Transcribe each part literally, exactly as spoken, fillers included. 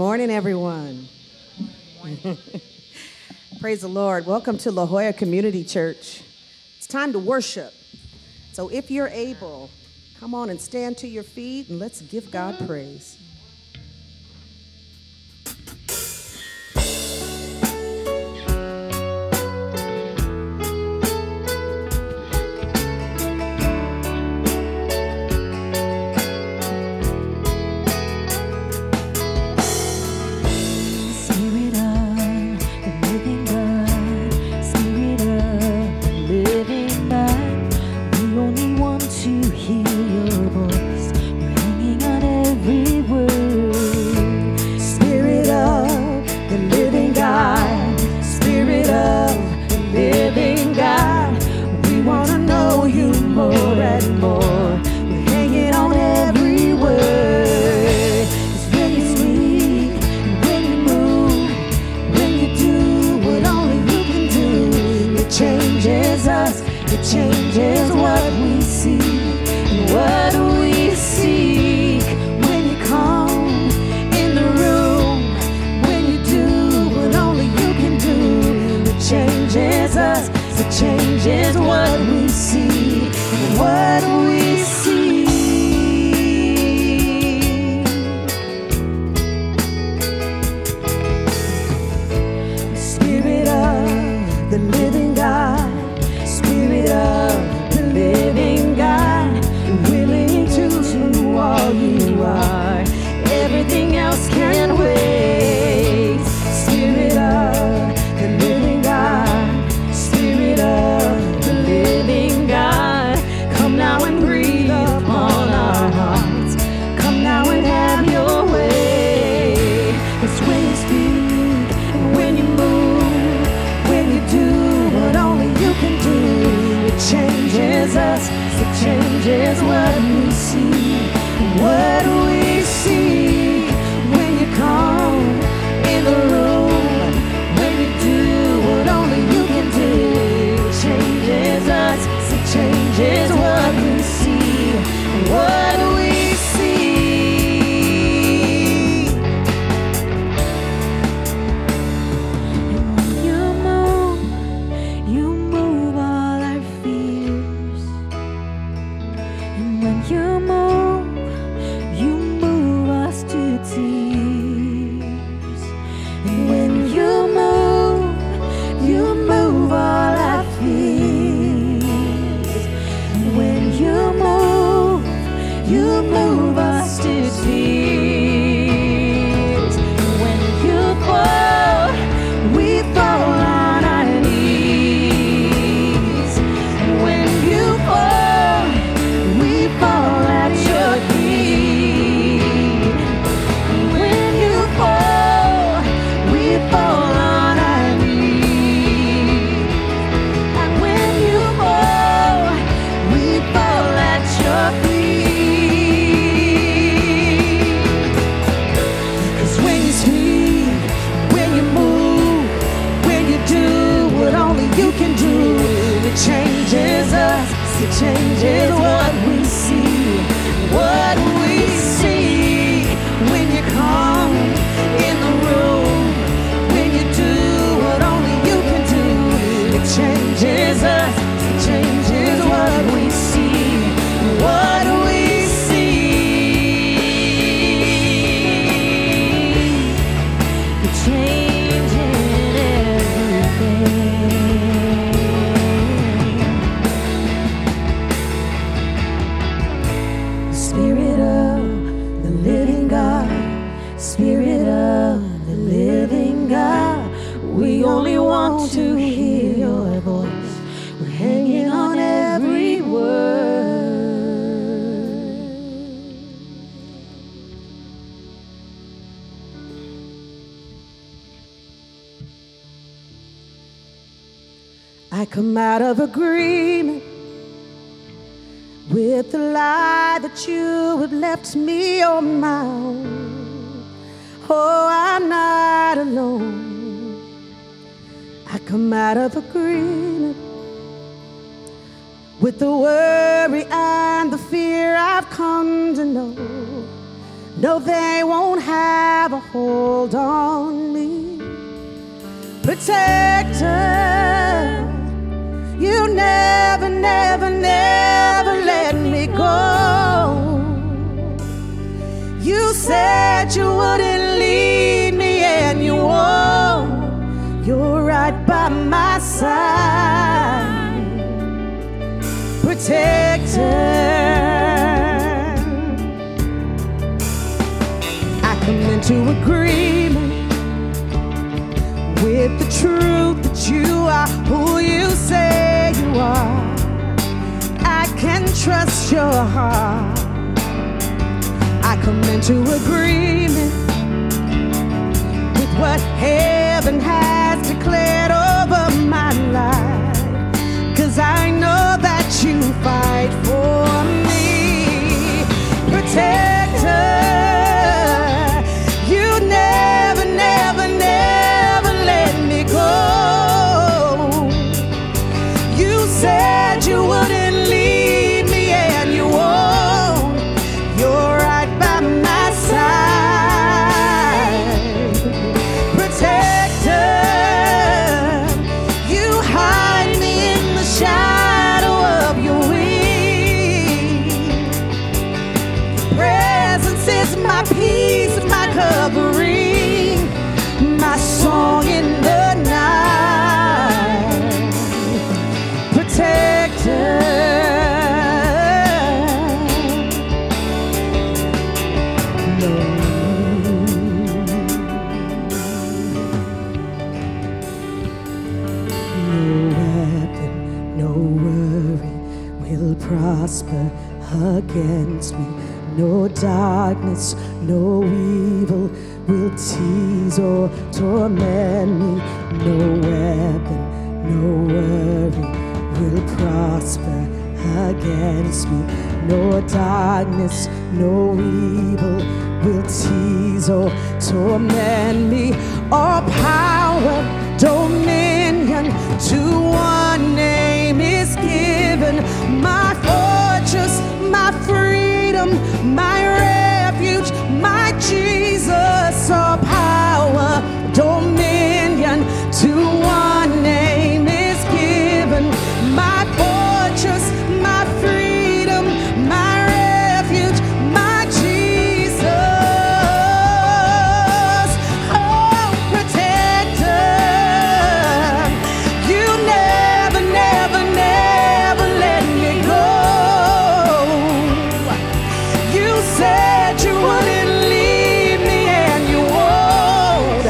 Morning, everyone. Morning. Praise the Lord. Welcome to La Jolla Community Church. It's time to worship. So if you're able, come on and stand to your feet and let's give God praise. Know they won't have a home. hold on me. Protector, you never, never, never let me go. You said you wouldn't leave me, and you won't. You're right by my side. Protector, I come into agreement with the truth that you are who you say you are. I can trust your heart. I come into agreement with what heaven has declared over my life, 'cause I know that you fight for me. Protector, against me, no darkness, no evil will tease or torment me. No weapon, no worry will prosper against me. No darkness, no evil will tease or torment me. All power, dominion, to one name is given. My fortress, my freedom, my refuge, my Jesus. All power, dominion, to one name is given. My fortress, my freedom, my refuge, my Jesus. Oh, protector, you never, never, never let me go. You said you wouldn't leave me, and you won't.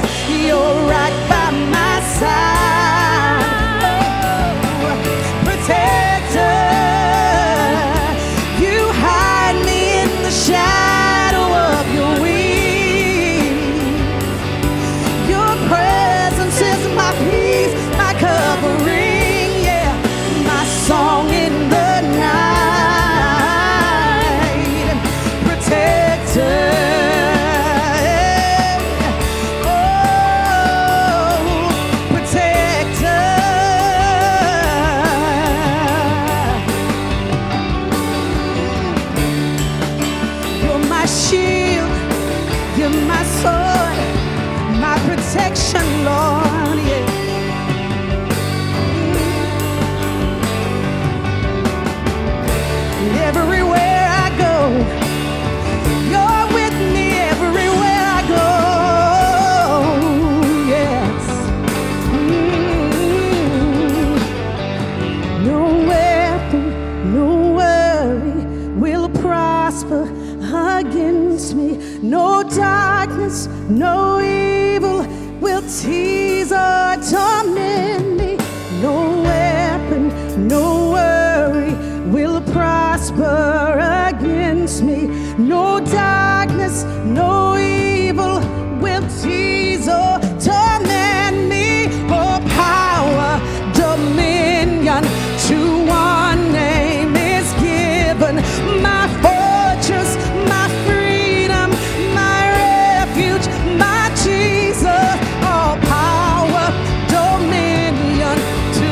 You're right by my side. Protector, you hide me in the shadow of your wings. Your presence is my peace, my covering, yeah, my song in the night. Protector, oh, protector, you're my shield, you're my sword, my protection, Lord, yeah. And everywhere I go, you're with me everywhere I go, yes. Mm. No weapon, no worry will prosper against me. No darkness, no evil will tease or torment me. No weapon, no worry will prosper against me. No darkness, no evil will tease or torment me. Oh, power, dominion, to one name is given. My fortress, my freedom, my refuge, my Jesus. All power, dominion, to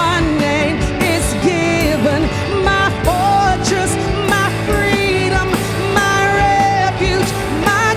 one name is given. My fortress, my freedom, my refuge, my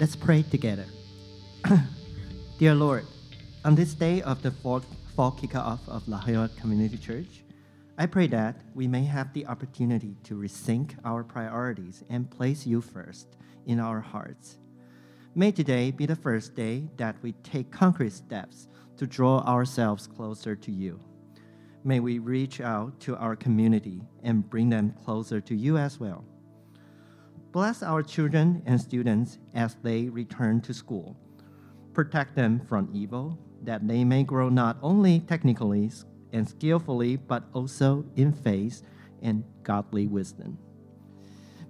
Let's pray together. Dear Lord, on this day of the fall, fall kickoff of La Jolla Community Church, I pray that we may have the opportunity to rethink our priorities and place you first in our hearts. May today be the first day that we take concrete steps to draw ourselves closer to you. May we reach out to our community and bring them closer to you as well. Bless our children and students as they return to school. Protect them from evil, that they may grow not only technically and skillfully, but also in faith and godly wisdom.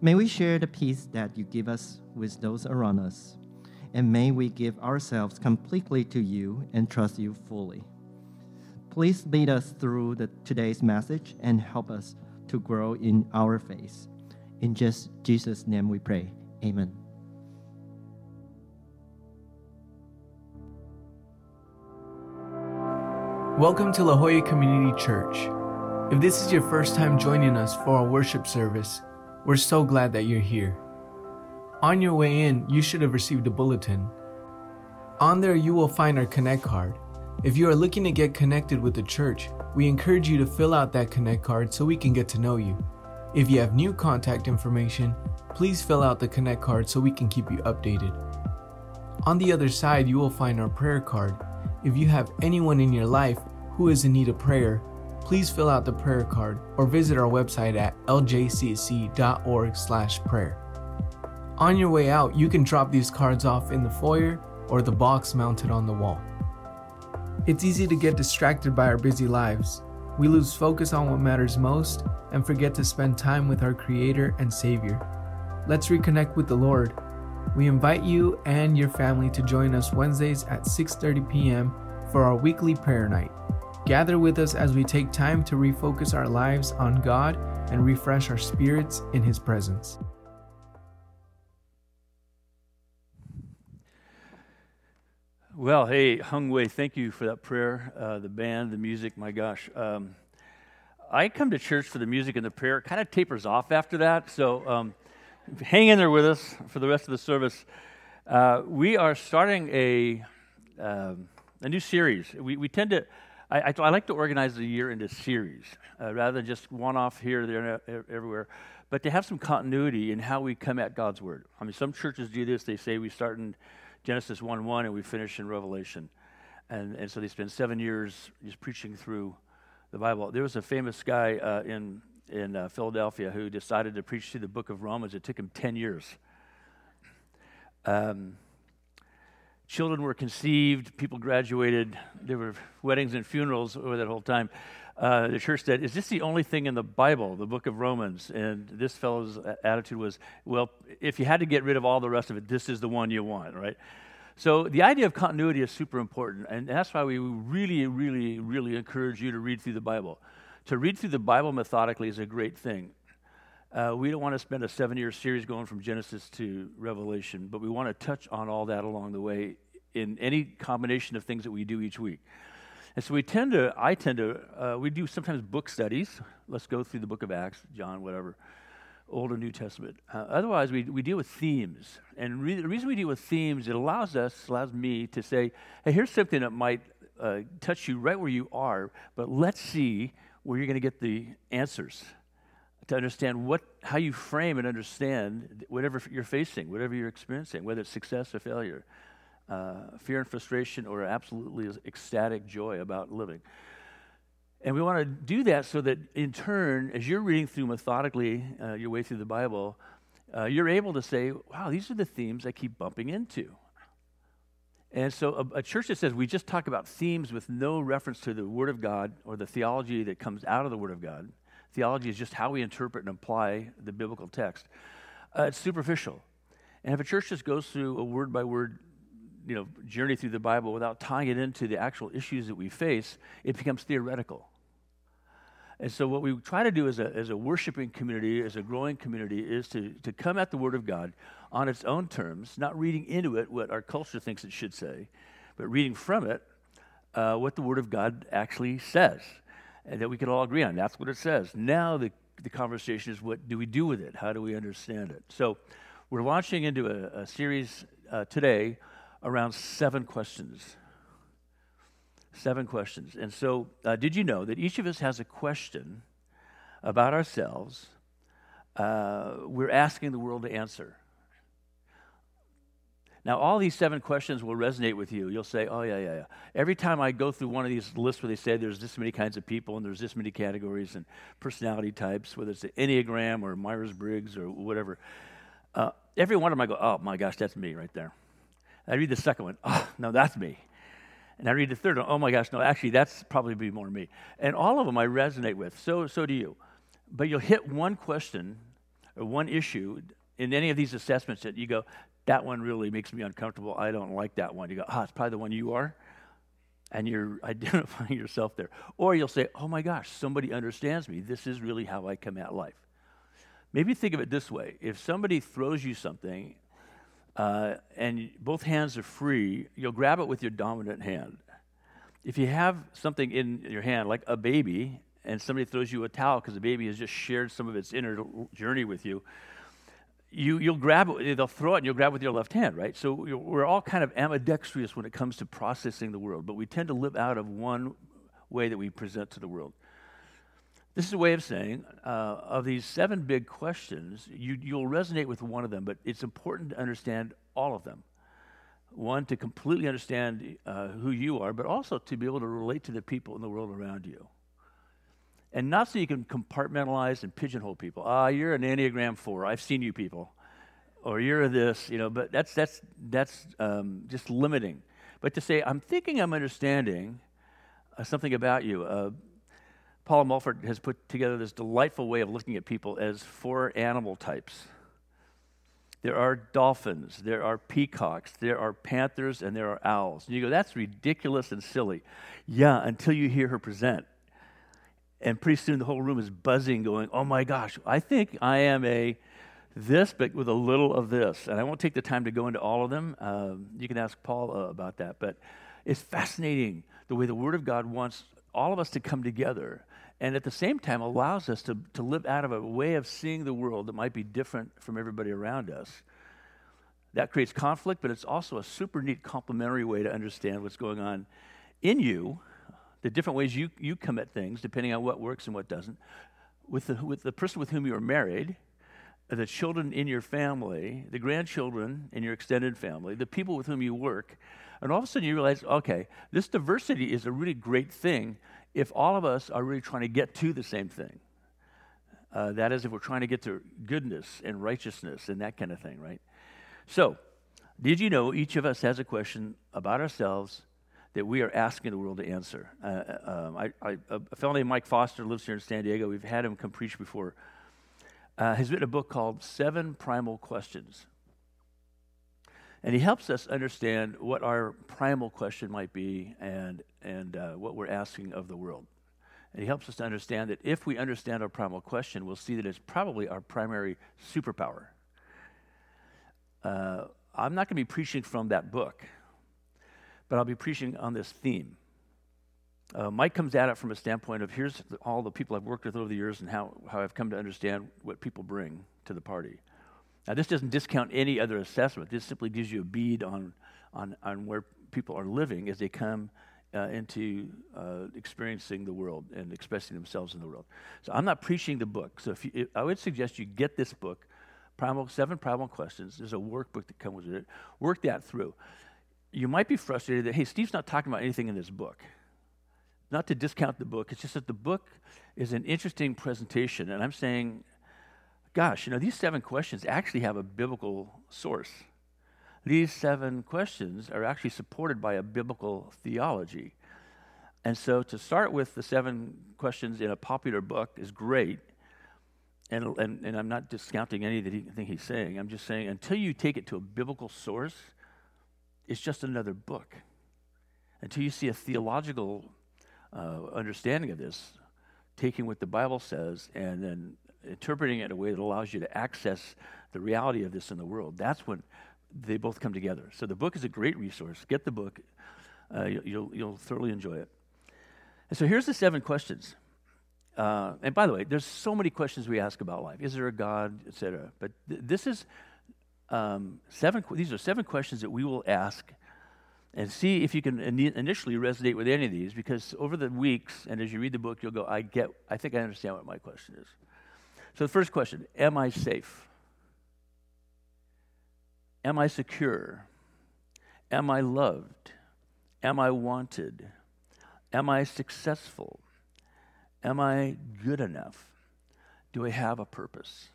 May we share the peace that you give us with those around us, and may we give ourselves completely to you and trust you fully. Please lead us through the, today's message and help us to grow in our faith. In just Jesus' name we pray. Amen. Welcome to La Jolla Community Church. If this is your first time joining us for our worship service, we're so glad that you're here. On your way in, you should have received a bulletin. On there, you will find our Connect card. If you are looking to get connected with the church, we encourage you to fill out that Connect card so we can get to know you. If you have new contact information, please fill out the Connect card so we can keep you updated. On the other side, you will find our prayer card. If you have anyone in your life who is in need of prayer, please fill out the prayer card or visit our website at l j c c dot org slash prayer. On your way out, you can drop these cards off in the foyer or the box mounted on the wall. It's easy to get distracted by our busy lives. We lose focus on what matters most and forget to spend time with our Creator and Savior. Let's reconnect with the Lord. We invite you and your family to join us Wednesdays at six thirty p.m. for our weekly prayer night. Gather with us as we take time to refocus our lives on God and refresh our spirits in His presence. Well, hey, Hung Wei, thank you for that prayer, uh, the band, the music, my gosh. Um, I come to church for the music and the prayer. It kind of tapers off after that, so um, hang in there with us for the rest of the service. Uh, we are starting a um, a new series. We we tend to... I, I, I like to organize the year into series uh, rather than just one-off here, there, and everywhere, but to have some continuity in how we come at God's Word. I mean, some churches do this. They say we start in Genesis one one and we finish in Revelation. And and so they spend seven years just preaching through the Bible. There was a famous guy uh, in, in uh, Philadelphia who decided to preach through the book of Romans. It took him ten years. Um Children were conceived, people graduated, there were weddings and funerals over that whole time. Uh, the church said, is this the only thing in the Bible, the book of Romans? And this fellow's attitude was, well, if you had to get rid of all the rest of it, this is the one you want, right? So the idea of continuity is super important, and that's why we really, really, really encourage you to read through the Bible. To read through the Bible methodically is a great thing. Uh, we don't want to spend a seven-year series going from Genesis to Revelation, but we want to touch on all that along the way in any combination of things that we do each week. And so we tend to, I tend to, uh, we do sometimes book studies. Let's go through the book of Acts, John, whatever, Old or New Testament. Uh, otherwise, we we deal with themes. And re- the reason we deal with themes, it allows us, allows me to say, hey, here's something that might uh, touch you right where you are, but let's see where you're going to get the answers, to understand what, how you frame and understand whatever you're facing, whatever you're experiencing, whether it's success or failure, uh, fear and frustration, or absolutely ecstatic joy about living. And we want to do that so that in turn, as you're reading through methodically uh, your way through the Bible, uh, you're able to say, wow, these are the themes I keep bumping into. And so a, a church that says we just talk about themes with no reference to the Word of God or the theology that comes out of the Word of God. Theology is just how we interpret and apply the biblical text. Uh, it's superficial. And if a church just goes through a word-by-word, you know, journey through the Bible without tying it into the actual issues that we face, it becomes theoretical. And so what we try to do as a, as a worshiping community, as a growing community, is to, to come at the Word of God on its own terms, not reading into it what our culture thinks it should say, but reading from it uh, what the Word of God actually says. And that we can all agree on. That's what it says. Now the, the conversation is, what do we do with it? How do we understand it? So we're launching into a, a series uh, today around seven questions. Seven questions. And so uh, did you know that each of us has a question about ourselves uh, we're asking the world to answer? Now, all these seven questions will resonate with you. You'll say, oh, yeah, yeah, yeah. Every time I go through one of these lists where they say there's this many kinds of people and there's this many categories and personality types, whether it's the Enneagram or Myers-Briggs or whatever, uh, every one of them I go, oh, my gosh, that's me right there. And I read the second one, oh, no, that's me. And I read the third one, oh, my gosh, no, actually, that's probably be more me. And all of them I resonate with, so so do you. But you'll hit one question or one issue in any of these assessments that you go, that one really makes me uncomfortable. I don't like that one. You go, ah, it's probably the one you are, and you're identifying yourself there. Or you'll say, oh my gosh, somebody understands me. This is really how I come at life. Maybe think of it this way. If somebody throws you something uh, and both hands are free, you'll grab it with your dominant hand. If you have something in your hand, like a baby, and somebody throws you a towel because the baby has just shared some of its inner journey with you, You, you'll grab it, they'll throw it, and you'll grab it with your left hand, right? So we're all kind of ambidextrous when it comes to processing the world, but we tend to live out of one way that we present to the world. This is a way of saying, uh, of these seven big questions, you, you'll resonate with one of them, but it's important to understand all of them. One, to completely understand uh, who you are, but also to be able to relate to the people in the world around you. And not so you can compartmentalize and pigeonhole people. Ah, you're an Enneagram four. I've seen you people, or you're this, you know. But that's that's that's um, just limiting. But to say, I'm thinking I'm understanding uh, something about you. Uh, Paula Mulford has put together this delightful way of looking at people as four animal types. There are dolphins, there are peacocks, there are panthers, and there are owls. And you go, that's ridiculous and silly. Yeah, until you hear her present. And pretty soon the whole room is buzzing, going, oh my gosh, I think I am a this, but with a little of this. And I won't take the time to go into all of them. Um, you can ask Paul uh, about that. But it's fascinating the way the Word of God wants all of us to come together and at the same time allows us to, to live out of a way of seeing the world that might be different from everybody around us. That creates conflict, but it's also a super neat complementary way to understand what's going on in you, the different ways you, you come at things, depending on what works and what doesn't, with the, with the person with whom you are married, the children in your family, the grandchildren in your extended family, the people with whom you work, and all of a sudden you realize, okay, this diversity is a really great thing if all of us are really trying to get to the same thing. Uh, that is, if we're trying to get to goodness and righteousness and that kind of thing, right? So, did you know each of us has a question about ourselves that we are asking the world to answer? Uh, um, I, I, a fellow named Mike Foster lives here in San Diego. We've had him come preach before. Uh, he's written a book called Seven Primal Questions. And he helps us understand what our primal question might be and, and uh, what we're asking of the world. And he helps us to understand that if we understand our primal question, we'll see that it's probably our primary superpower. Uh, I'm not going to be preaching from that book, but I'll be preaching on this theme. Uh, Mike comes at it from a standpoint of here's the, all the people I've worked with over the years and how, how I've come to understand what people bring to the party. Now, this doesn't discount any other assessment. This simply gives you a bead on on, on where people are living as they come uh, into uh, experiencing the world and expressing themselves in the world. So I'm not preaching the book. So if you, if, I would suggest you get this book, Primal, Seven Primal Questions. There's a workbook that comes with it. Work that through. You might be frustrated that, hey, Steve's not talking about anything in this book. Not to discount the book, it's just that the book is an interesting presentation, and I'm saying, gosh, you know, these seven questions actually have a biblical source. These seven questions are actually supported by a biblical theology. And so to start with the seven questions in a popular book is great, and and, and I'm not discounting anything he's saying. I'm just saying until you take it to a biblical source, it's just another book. Until you see a theological uh, understanding of this, taking what the Bible says and then interpreting it in a way that allows you to access the reality of this in the world, that's when they both come together. So the book is a great resource. Get the book. Uh, you'll, you'll thoroughly enjoy it. And so here's the seven questions. Uh, and by the way, there's so many questions we ask about life. Is there a God, et cetera? But th- this is um, seven. These are seven questions that we will ask, and see if you can initially resonate with any of these. Because over the weeks, and as you read the book, you'll go, "I get. I think I understand what my question is." So the first question: am I safe? Am I secure? Am I loved? Am I wanted? Am I successful? Am I good enough? Do I have a purpose?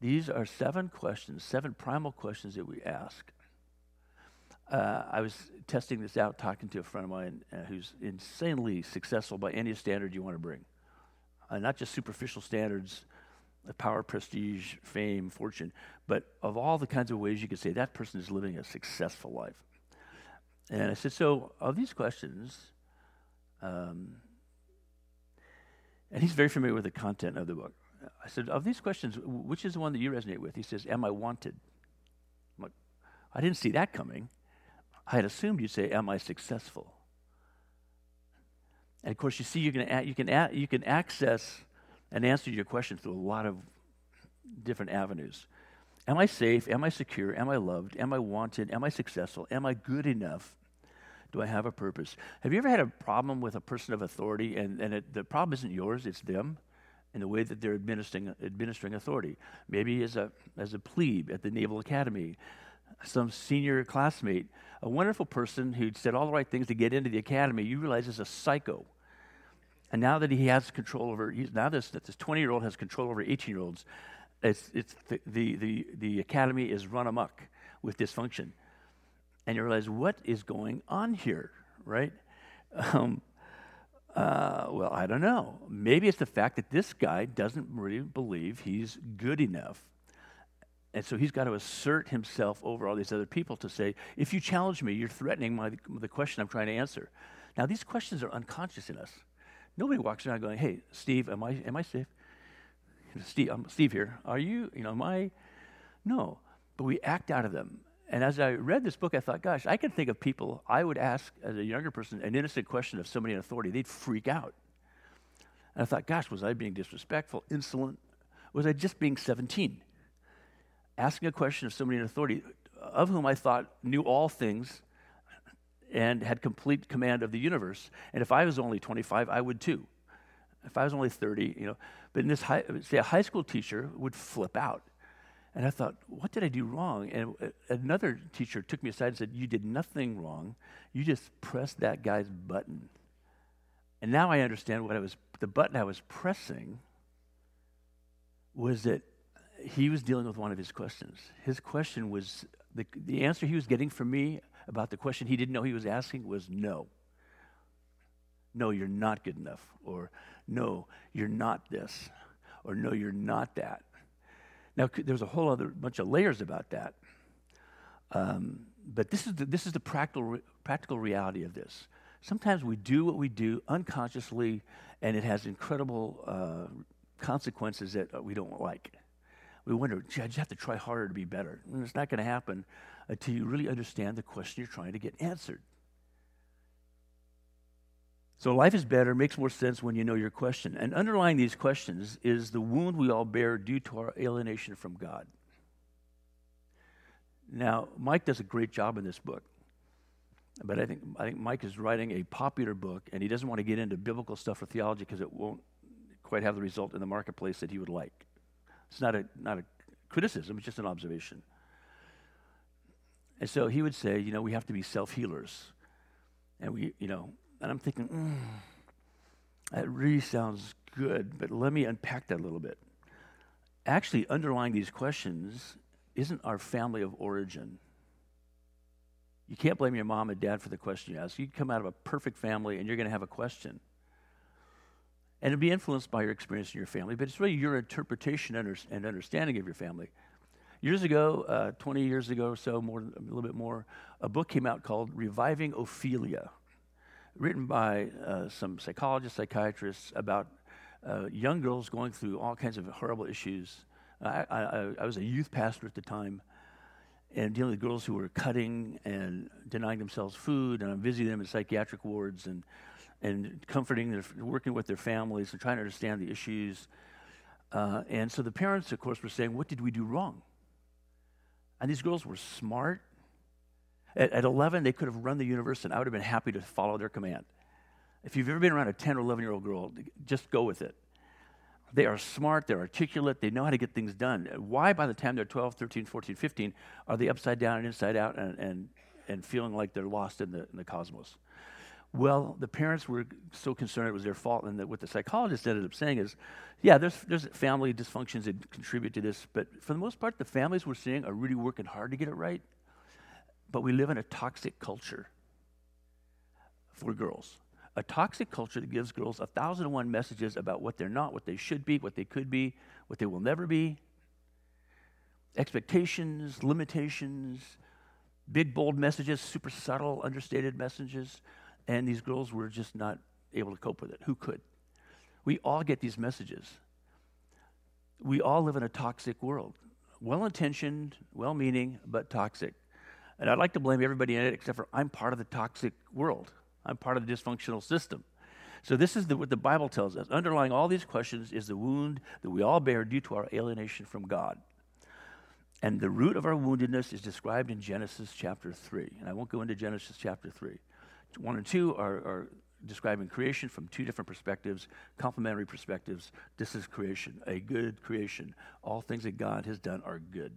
These are seven questions, seven primal questions that we ask. Uh, I was testing this out, talking to a friend of mine uh, who's insanely successful by any standard you want to bring. Uh, not just superficial standards, power, prestige, fame, fortune, but of all the kinds of ways you could say that person is living a successful life. And I said, so of these questions, um, and he's very familiar with the content of the book. I said, of these questions, which is the one that you resonate with? He says, am I wanted? I'm like, I didn't see that coming. I had assumed you'd say, am I successful? And of course, you see, you can a- you can a- you can access an answer to your question through a lot of different avenues. Am I safe? Am I secure? Am I loved? Am I wanted? Am I successful? Am I good enough? Do I have a purpose? Have you ever had a problem with a person of authority, and, and it, the problem isn't yours, it's them, and the way that they're administering administering authority? Maybe as a as a plebe at the Naval Academy, some senior classmate, a wonderful person who'd said all the right things to get into the academy, you realize is a psycho. And now that he has control over, he's, now this that this twenty-year-old has control over eighteen-year-olds, It's it's the, the the the academy is run amok with dysfunction, and you realize what is going on here, right? Um, uh, well, I don't know. Maybe it's the fact that this guy doesn't really believe he's good enough, and so he's got to assert himself over all these other people to say, if you challenge me, you're threatening my the question I'm trying to answer. Now these questions are unconscious in us. Nobody walks around going, hey, Steve, am I am I safe? Steve, I'm Steve here. Are you, you know, am I? No, but we act out of them. And as I read this book, I thought, gosh, I can think of people I would ask as a younger person an innocent question of somebody in authority. They'd freak out. And I thought, gosh, was I being disrespectful, insolent? Was I just being seventeen? Asking a question of somebody in authority of whom I thought knew all things and had complete command of the universe. And if I was only twenty-five, I would too. If I was only thirty, you know, but in this high, say a high school teacher would flip out. And I thought, what did I do wrong? And another teacher took me aside and said, you did nothing wrong. You just pressed that guy's button. And now I understand what I was, the button I was pressing was that he was dealing with one of his questions. His question was, the, the answer he was getting from me about the question he didn't know he was asking was no. No, you're not good enough, or no, you're not this, or no, you're not that. Now, there's a whole other bunch of layers about that, um, but this is the, this is the practical practical reality of this. Sometimes we do what we do unconsciously, and it has incredible uh, consequences that we don't like. We wonder, I just have to try harder to be better. And it's not going to happen until you really understand the question you're trying to get answered. So life is better, makes more sense when you know your question. And underlying these questions is the wound we all bear due to our alienation from God. Now, Mike does a great job in this book, but I think I think Mike is writing a popular book, and he doesn't want to get into biblical stuff or theology because it won't quite have the result in the marketplace that he would like. It's not a not a criticism, it's just an observation. And so he would say, you know, we have to be self-healers. And we, you know, And I'm thinking, mm, that really sounds good, but let me unpack that a little bit. Actually, underlying these questions isn't our family of origin. You can't blame your mom and dad for the question you ask. You come out of a perfect family, and you're going to have a question. And it'll be influenced by your experience in your family, but it's really your interpretation and understanding of your family. Years ago, uh, twenty years ago or so, more, a little bit more, a book came out called Reviving Ophelia, written by uh, some psychologists, psychiatrists, about uh, young girls going through all kinds of horrible issues. I, I, I was a youth pastor at the time, and dealing with girls who were cutting and denying themselves food, and I'm visiting them in psychiatric wards, and and comforting, their, working with their families, and trying to understand the issues. Uh, and so the parents, of course, were saying, what did we do wrong? And these girls were smart. At, at eleven, they could have run the universe, and I would have been happy to follow their command. If you've ever been around a ten or eleven-year-old girl, just go with it. They are smart, they're articulate, they know how to get things done. Why by the time they're twelve, thirteen, fourteen, fifteen, are they upside down and inside out and and, and feeling like they're lost in the, in the cosmos? Well, the parents were so concerned it was their fault, and that what the psychologist ended up saying is, yeah, there's there's family dysfunctions that contribute to this, but for the most part, the families we're seeing are really working hard to get it right, but we live in a toxic culture for girls. A toxic culture that gives girls a thousand and one messages about what they're not, what they should be, what they could be, what they will never be. Expectations, limitations, big, bold messages, super subtle, understated messages, and these girls were just not able to cope with it. Who could? We all get these messages. We all live in a toxic world. Well-intentioned, well-meaning, but toxic. And I'd like to blame everybody in it except for I'm part of the toxic world. I'm part of the dysfunctional system. So this is the, what the Bible tells us. Underlying all these questions is the wound that we all bear due to our alienation from God. And the root of our woundedness is described in Genesis chapter three. And I won't go into Genesis chapter three. One and two are, are describing creation from two different perspectives, complementary perspectives. This is creation, a good creation. All things that God has done are good.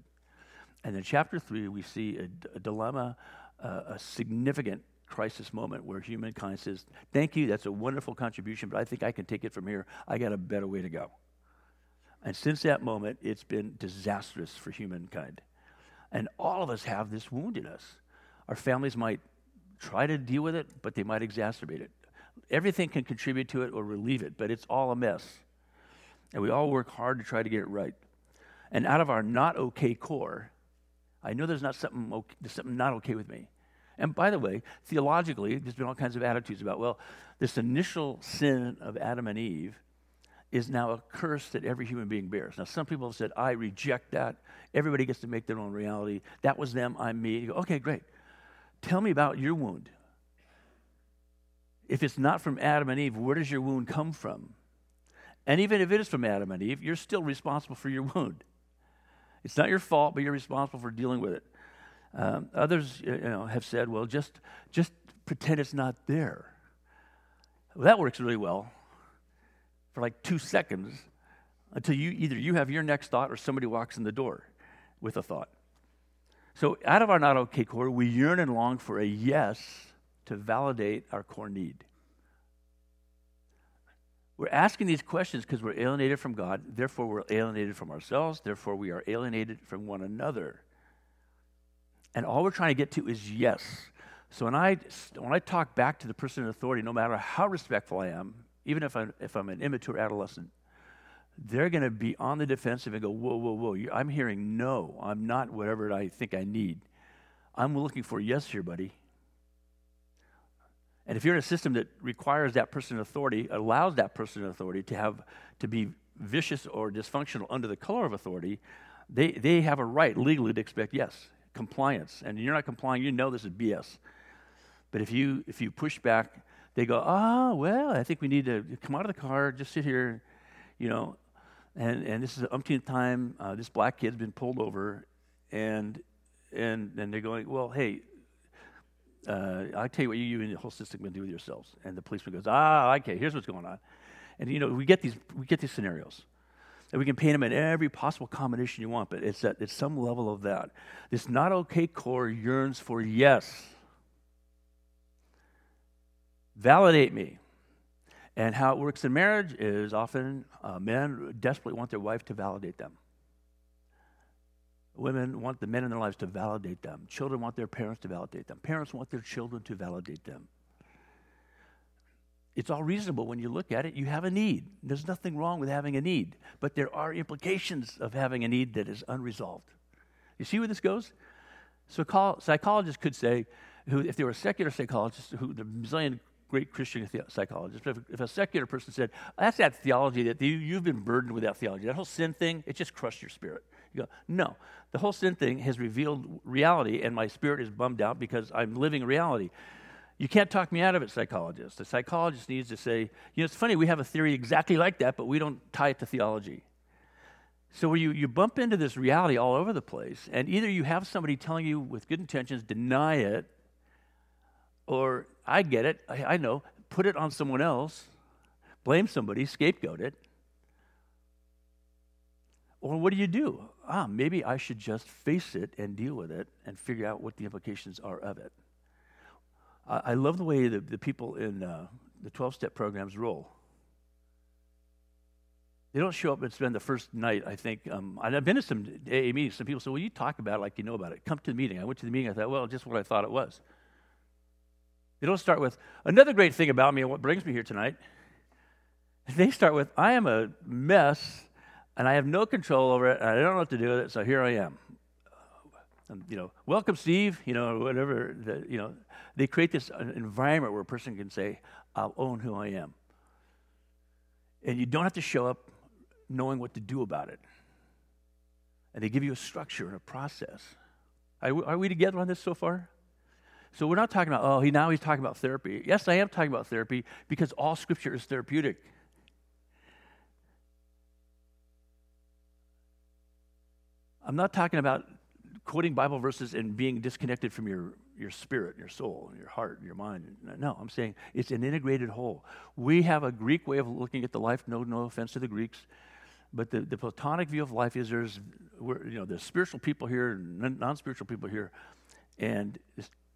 And in chapter three, we see a, a dilemma, uh, a significant crisis moment where humankind says, thank you, that's a wonderful contribution, but I think I can take it from here. I got a better way to go. And since that moment, it's been disastrous for humankind. And all of us have this wound in us. Our families might try to deal with it, but they might exacerbate it. Everything can contribute to it or relieve it, but it's all a mess. And we all work hard to try to get it right. And out of our not okay core, I know there's not something okay, there's something not okay with me. And by the way, theologically, there's been all kinds of attitudes about, well, this initial sin of Adam and Eve is now a curse that every human being bears. Now, some people have said, I reject that. Everybody gets to make their own reality. That was them, I'm me. You go, okay, great. Tell me about your wound. If it's not from Adam and Eve, where does your wound come from? And even if it is from Adam and Eve, you're still responsible for your wound. It's not your fault, but you're responsible for dealing with it. Um, others, you know, have said, well, just just pretend it's not there. Well, that works really well for like two seconds until you either you have your next thought or somebody walks in the door with a thought. So out of our not okay core, we yearn and long for a yes to validate our core need. We're asking these questions because we're alienated from God, therefore we're alienated from ourselves, therefore we are alienated from one another. And all we're trying to get to is yes. So when I when I talk back to the person in authority, no matter how respectful I am, even if I'm, if I'm an immature adolescent, they're going to be on the defensive and go, whoa, whoa, whoa, I'm hearing no. I'm not whatever I think I need. I'm looking for yes here, buddy. And if you're in a system that requires that person in authority, allows that person in authority to have to be vicious or dysfunctional under the color of authority, they, they have a right legally to expect yes. Compliance, and you're not complying, you know this is B S. But if you if you push back, they go, ah, oh, well, I think we need to come out of the car, just sit here, you know, and, and this is the umpteenth time uh, this black kid's been pulled over, and and and they're going, well, hey, uh, I'll tell you what you, you and the whole system can do with yourselves. And the policeman goes, ah, okay, here's what's going on. And you know, we get these we get these scenarios. And we can paint them in every possible combination you want, but it's at it's some level of that. This not okay core yearns for yes. Validate me. And how it works in marriage is often uh, men desperately want their wife to validate them. Women want the men in their lives to validate them. Children want their parents to validate them. Parents want their children to validate them. It's all reasonable when you look at it. You have a need. There's nothing wrong with having a need, but there are implications of having a need that is unresolved. You see where this goes? So psychologists could say, who, if they were secular psychologists, who the million great Christian the- psychologists, but if, if a secular person said, that's that theology, that you, you've been burdened with that theology, that whole sin thing, it just crushed your spirit. You go, no, the whole sin thing has revealed reality, and my spirit is bummed out because I'm living reality. You can't talk me out of it, psychologist. The psychologist needs to say, you know, it's funny, we have a theory exactly like that, but we don't tie it to theology. So where you, you bump into this reality all over the place, and either you have somebody telling you with good intentions, deny it, or I get it, I, I know, put it on someone else, blame somebody, scapegoat it. Or what do you do? Ah, maybe I should just face it and deal with it and figure out what the implications are of it. I, I love the way the, the people in uh, the twelve-step programs roll. They don't show up and spend the first night, I think. Um, I've been to some A A meetings. Some people say, well, you talk about it like you know about it. Come to the meeting. I went to the meeting. I thought, well, just what I thought it was. They don't start with, another great thing about me and what brings me here tonight. They start with, I am a mess, and I have no control over it, and I don't know what to do with it, so here I am. And, you know, welcome, Steve, you know, whatever. The, you know, they create this environment where a person can say, I'll own who I am. And you don't have to show up knowing what to do about it. And they give you a structure and a process. Are we, are we together on this so far? So we're not talking about, oh, he, now he's talking about therapy. Yes, I am talking about therapy because all Scripture is therapeutic. I'm not talking about quoting Bible verses and being disconnected from your, your spirit, your soul, your heart, your mind. No, I'm saying it's an integrated whole. We have a Greek way of looking at the life. No, no offense to the Greeks, but the, the Platonic view of life is there's, we're, you know, there's spiritual people here and non-spiritual people here, and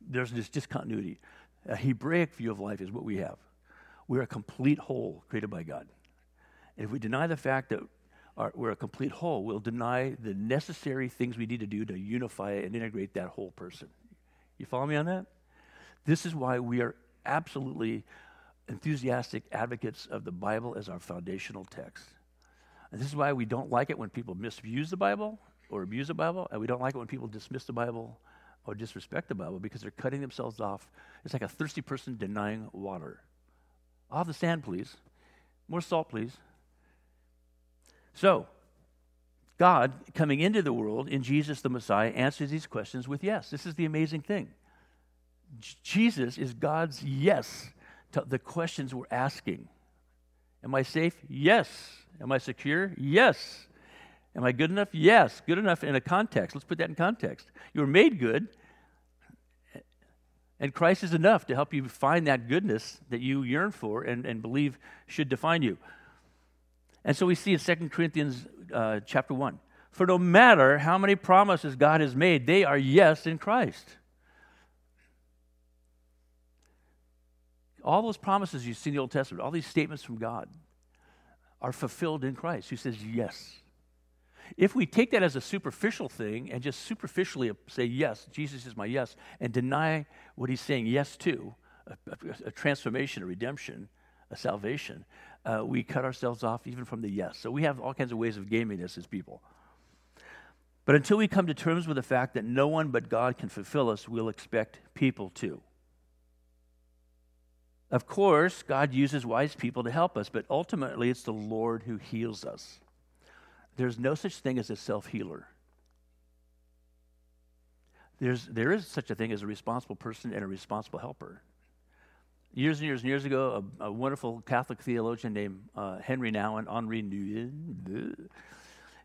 there's this discontinuity. A Hebraic view of life is what we have. We're a complete whole created by God, and if we deny the fact that Our, we're a complete whole, we'll deny the necessary things we need to do to unify and integrate that whole person. You follow me on that? This is why we are absolutely enthusiastic advocates of the Bible as our foundational text. And this is why we don't like it when people misuse the Bible or abuse the Bible, and we don't like it when people dismiss the Bible or disrespect the Bible because they're cutting themselves off. It's like a thirsty person denying water. I'll have the sand, please. More salt, please. So, God, coming into the world in Jesus the Messiah, answers these questions with yes. This is the amazing thing. J- Jesus is God's yes to the questions we're asking. Am I safe? Yes. Am I secure? Yes. Am I good enough? Yes. Good enough in a context. Let's put that in context. You were made good, and Christ is enough to help you find that goodness that you yearn for and, and believe should define you. And so we see in Second Corinthians uh, chapter one, for no matter how many promises God has made, they are yes in Christ. All those promises you see in the Old Testament, all these statements from God are fulfilled in Christ, who says yes. If we take that as a superficial thing and just superficially say yes, Jesus is my yes, and deny what he's saying yes to, a, a, a transformation, a redemption, a salvation, uh, we cut ourselves off even from the yes. So we have all kinds of ways of gaming this as people. But until we come to terms with the fact that no one but God can fulfill us, we'll expect people to. Of course, God uses wise people to help us, but ultimately it's the Lord who heals us. There's no such thing as a self-healer. There's, there is such a thing as a responsible person and a responsible helper. Years and years and years ago, a, a wonderful Catholic theologian named uh, Henri Nouwen, Henri Nouwen,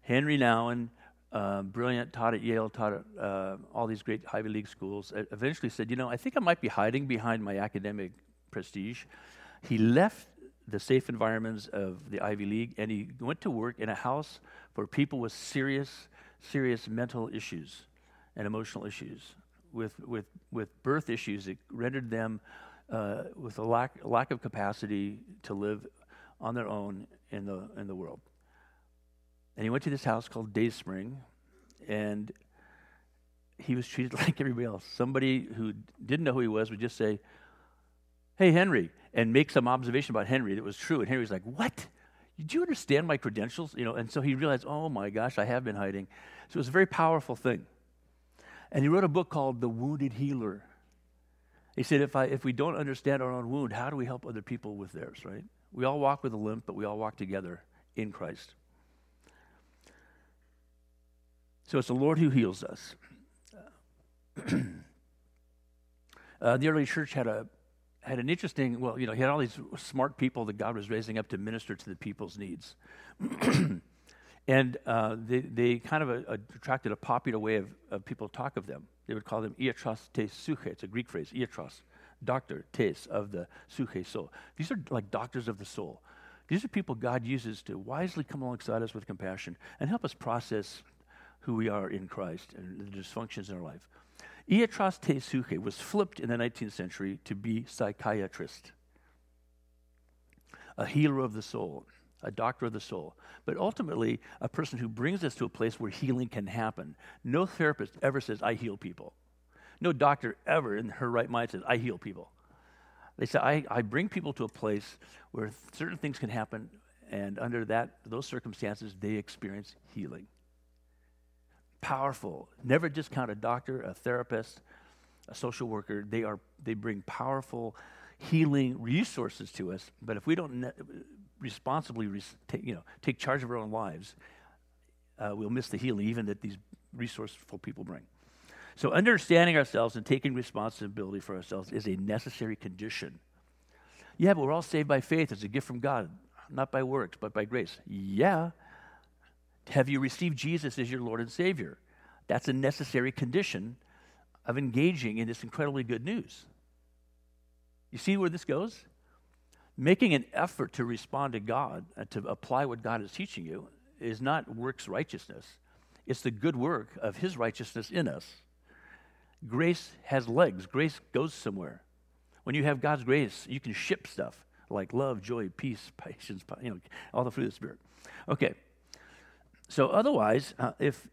Henri Nouwen, uh, brilliant, taught at Yale, taught at uh, all these great Ivy League schools, uh, eventually said, you know, I think I might be hiding behind my academic prestige. He left the safe environments of the Ivy League, and he went to work in a house for people with serious, serious mental issues and emotional issues, with, with, with birth issues that rendered them Uh, with a lack lack of capacity to live on their own in the in the world. And he went to this house called Dayspring, and he was treated like everybody else. Somebody who didn't know who he was would just say, hey, Henry, and make some observation about Henry that was true. And Henry was like, what? Do you understand my credentials? You know, and so he realized, oh my gosh, I have been hiding. So it was a very powerful thing. And he wrote a book called The Wounded Healer. He said, if I, if we don't understand our own wound, how do we help other people with theirs, right? We all walk with a limp, but we all walk together in Christ. So it's the Lord who heals us. uh, the early church had a had an interesting, well, you know, he had all these smart people that God was raising up to minister to the people's needs. And uh, they, they kind of a, a attracted a popular way of, of people talk of them. They would call them iatros te suche. It's a Greek phrase, iatros, doctor, tes, of the suche soul. These are like doctors of the soul. These are people God uses to wisely come alongside us with compassion and help us process who we are in Christ and the dysfunctions in our life. Iatros te suche was flipped in the nineteenth century to be psychiatrist, a healer of the soul, a doctor of the soul, but ultimately a person who brings us to a place where healing can happen. No therapist ever says, I heal people. No doctor ever in her right mind says, I heal people. They say, I, I bring people to a place where certain things can happen, and under that, those circumstances, they experience healing. Powerful. Never discount a doctor, a therapist, a social worker. They are they bring powerful healing resources to us, but if we don't ne- responsibly, res- take, you know, take charge of our own lives, uh, we'll miss the healing even that these resourceful people bring. So understanding ourselves and taking responsibility for ourselves is a necessary condition. Yeah, but we're all saved by faith. It's a gift from God, not by works, but by grace. Yeah. Have you received Jesus as your Lord and Savior? That's a necessary condition of engaging in this incredibly good news. You see where this goes? Making an effort to respond to God and to apply what God is teaching you is not works righteousness. It's the good work of His righteousness in us. Grace has legs. Grace goes somewhere. When you have God's grace, you can ship stuff like love, joy, peace, patience, you know, all the fruit of the Spirit. Okay. So otherwise, uh, if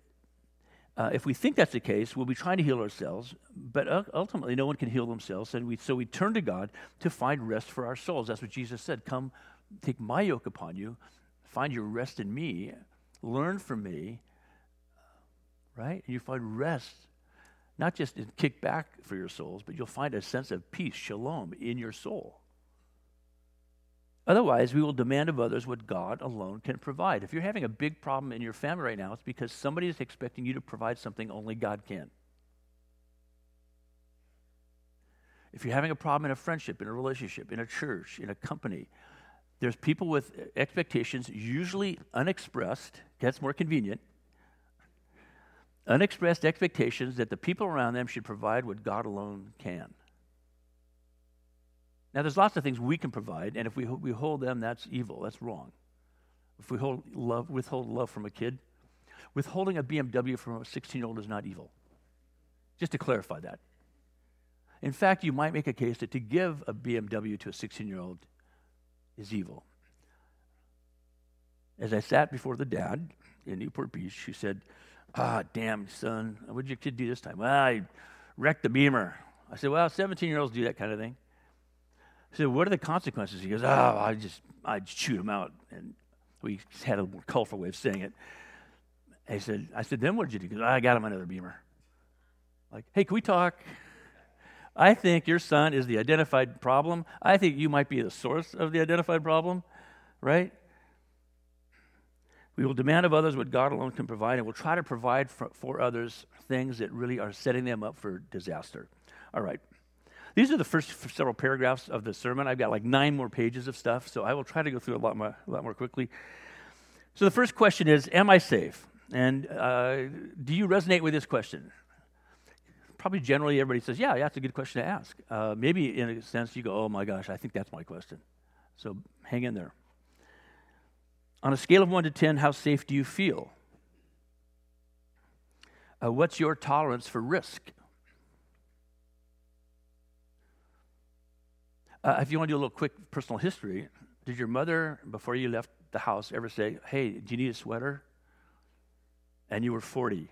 uh, if we think that's the case, we'll be trying to heal ourselves, but uh, ultimately no one can heal themselves, and we so we turn to God to find rest for our souls. That's what Jesus said, come, take my yoke upon you, find your rest in me, learn from me, right? And you find rest, not just in kick back for your souls, but you'll find a sense of peace, shalom, in your soul. Otherwise, we will demand of others what God alone can provide. If you're having a big problem in your family right now, it's because somebody is expecting you to provide something only God can. If you're having a problem in a friendship, in a relationship, in a church, in a company, there's people with expectations usually unexpressed, that's more convenient, unexpressed expectations that the people around them should provide what God alone can. Now, there's lots of things we can provide, and if we we hold them, that's evil. That's wrong. If we hold love, withhold love from a kid, withholding a B M W from a sixteen-year-old is not evil. Just to clarify that. In fact, you might make a case that to give a B M W to a sixteen-year-old is evil. As I sat before the dad in Newport Beach, who said, ah, damn, son, what did your kid do this time? Well, I wrecked the Beamer. I said, well, seventeen-year-olds do that kind of thing. I said, what are the consequences? He goes, oh, I just, I'd shoot him out. And we had a more colorful way of saying it. And he said, I said, then what did you do? He goes, I got him another Beamer. Like, hey, can we talk? I think your son is the identified problem. I think you might be the source of the identified problem, right? We will demand of others what God alone can provide, and we'll try to provide for, for others things that really are setting them up for disaster. All right. These are the first several paragraphs of the sermon. I've got like nine more pages of stuff, so I will try to go through a lot more, a lot more quickly. So the first question is, am I safe? And uh, do you resonate with this question? Probably generally everybody says, yeah, yeah, that's a good question to ask. Uh, maybe in a sense you go, oh my gosh, I think that's my question. So hang in there. On a scale of one to ten, how safe do you feel? Uh, what's your tolerance for risk? Uh, if you want to do a little quick personal history, did your mother, before you left the house, ever say, hey, do you need a sweater? And you were forty.